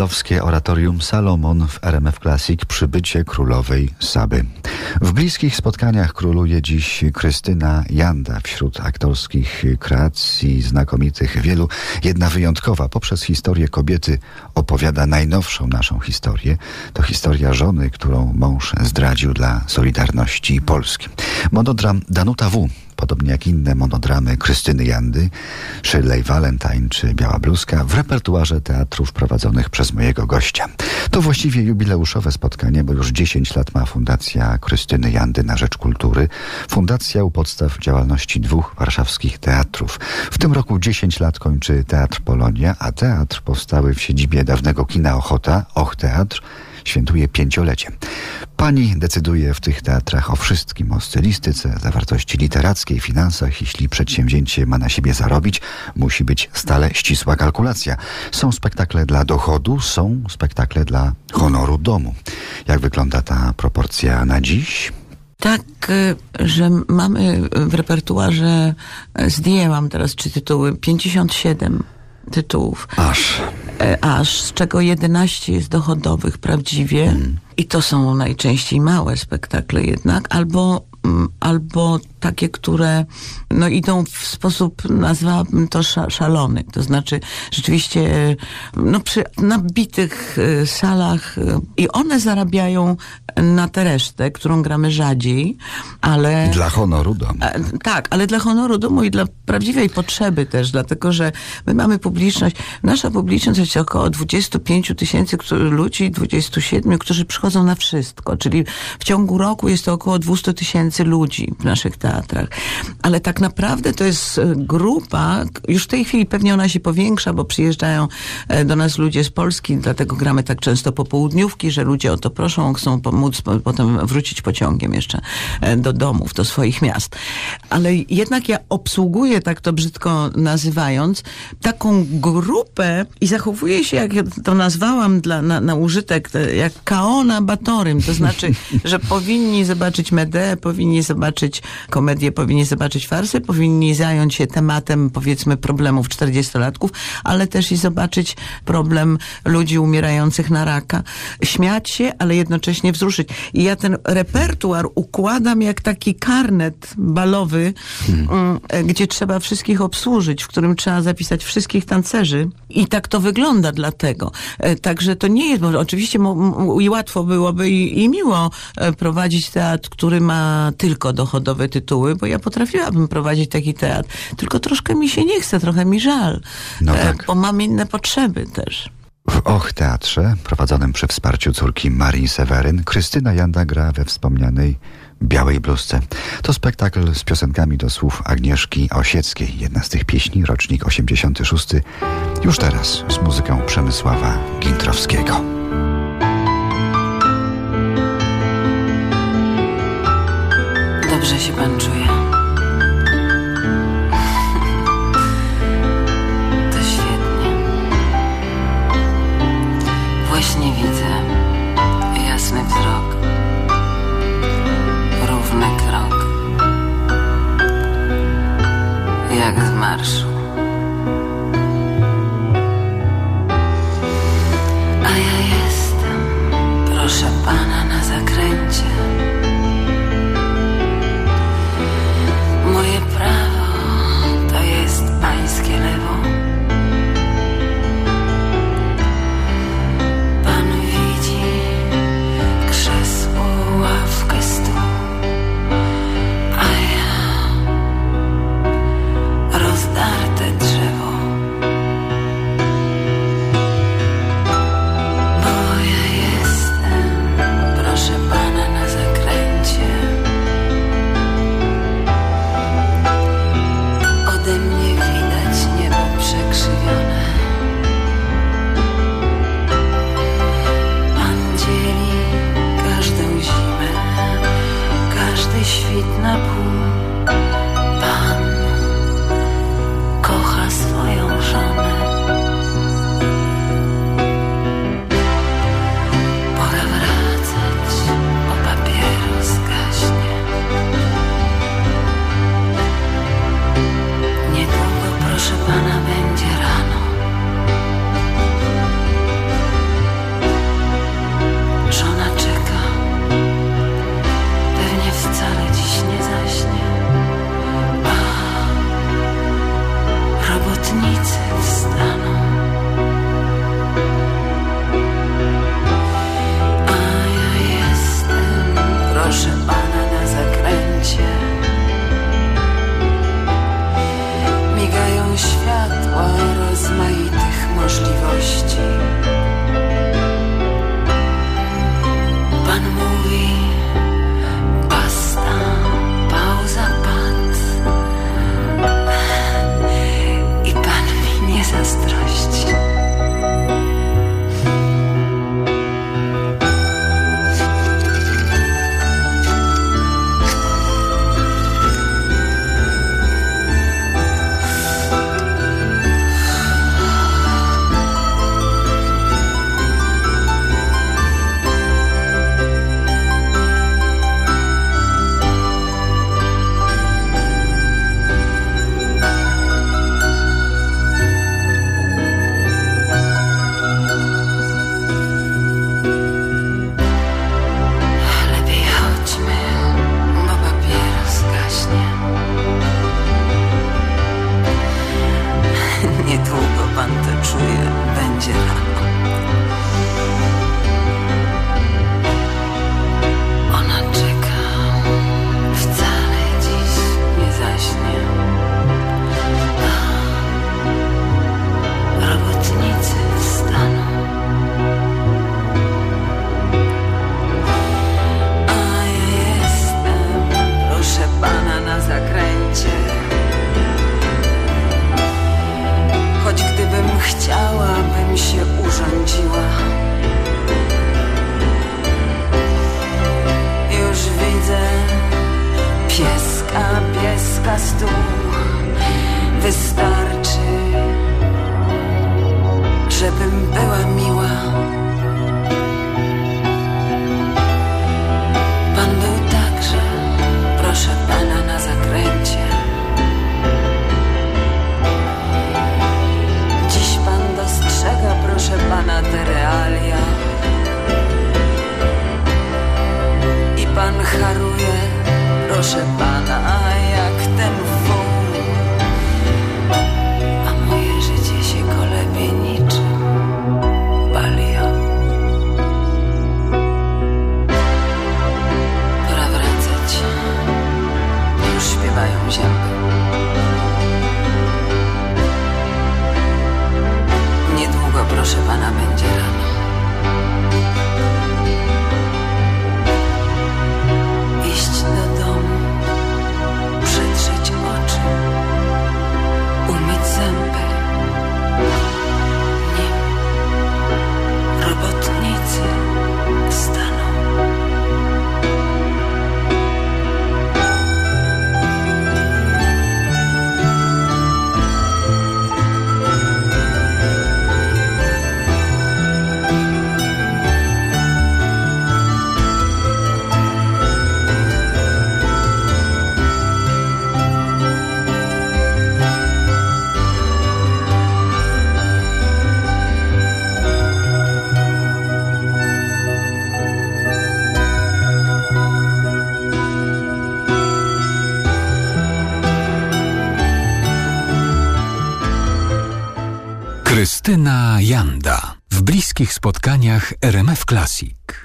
Łódzkie Oratorium Salomon w RMF Classic Przybycie królowej Saby. W bliskich spotkaniach króluje dziś Krystyna Janda. Wśród aktorskich kreacji znakomitych wielu, jedna wyjątkowa. Poprzez historię kobiety opowiada najnowszą naszą historię. To historia żony, którą mąż zdradził dla Solidarności Polski. Monodram Danuta W., podobnie jak inne monodramy Krystyny Jandy, Shirley Valentine czy Biała Bluzka, w repertuarze teatrów prowadzonych przez mojego gościa. To właściwie jubileuszowe spotkanie, bo już 10 lat ma Fundacja Krystyny Jandy na Rzecz Kultury. Fundacja u podstaw działalności dwóch warszawskich teatrów. W tym roku 10 lat kończy Teatr Polonia, a teatr powstały w siedzibie dawnego kina Ochota, Och Teatr, świętuje 5-lecie. Pani decyduje w tych teatrach o wszystkim, o stylistyce, zawartości literackiej, finansach. Jeśli przedsięwzięcie ma na siebie zarobić, musi być stale ścisła kalkulacja. Są spektakle dla dochodu, są spektakle dla honoru domu. Jak wygląda ta proporcja na dziś? Tak, że mamy w repertuarze, zdjęłam teraz 3 tytuły, 57 tytułów. Aż, z czego 11 jest dochodowych prawdziwie. I to są najczęściej małe spektakle jednak, albo takie, które idą w sposób, nazwałabym to szalony. To znaczy rzeczywiście przy nabitych salach i one zarabiają na tę resztę, którą gramy rzadziej, ale... Dla honoru domu. Tak, ale dla honoru domu i dla prawdziwej potrzeby też, dlatego, że my mamy publiczność. Nasza publiczność jest około 25 000 ludzi, 27, którzy przychodzą na wszystko. Czyli w ciągu roku jest to około 200 000 ludzi w naszych teatrach. Ale tak naprawdę to jest grupa, już w tej chwili pewnie ona się powiększa, bo przyjeżdżają do nas ludzie z Polski, dlatego gramy tak często popołudniówki, że ludzie o to proszą, chcą móc potem wrócić pociągiem jeszcze do domów, do swoich miast. Ale jednak ja obsługuję, tak to brzydko nazywając, taką grupę i zachowuję się, jak ja to nazwałam na użytek, jak Kaona Batorym, to znaczy, że powinni zobaczyć Medeę, powinni zobaczyć komedię, powinni zobaczyć farsy, powinni zająć się tematem, powiedzmy, problemów 40-latków, ale też i zobaczyć problem ludzi umierających na raka. Śmiać się, ale jednocześnie wzruszyć. I ja ten repertuar układam jak taki karnet balowy, gdzie trzeba wszystkich obsłużyć, w którym trzeba zapisać wszystkich tancerzy. I tak to wygląda dlatego. Także to nie jest, bo oczywiście i łatwo byłoby i miło prowadzić teatr, który ma tylko dochodowe tytuły, bo ja potrafiłabym prowadzić taki teatr, tylko troszkę mi się nie chce, trochę mi żal, tak. Bo mam inne potrzeby też. W Och Teatrze, prowadzonym przy wsparciu córki Marii Seweryn, Krystyna Janda gra we wspomnianej Białej Bluzce. To spektakl z piosenkami do słów Agnieszki Osieckiej. Jedna z tych pieśni, rocznik 86, już teraz z muzyką Przemysława Gintrowskiego. Dobrze się pan czuje. To świetnie. Właśnie widzę jasny wzrok, równy krok, jak z marszu. A ja jestem, proszę pana, na zakręcie. Moje prawo to jest pańskie lewo. Pan widzi krzesło, ławkę, stół, a ja rozdarte drzewo. Bo ja jestem, proszę pana, na zakręcie. Świt na pół. Pan kocha swoją żonę. Pora wracać, bo papieros gaśnie. Niedługo, proszę pana, będzie rano. Pana na zakręcie. Migają światła rozmaitych możliwości. Pan mówi: basta, pauza, pad. I Pan mi nie zazdrości. Krystyna Janda w bliskich spotkaniach RMF Classic.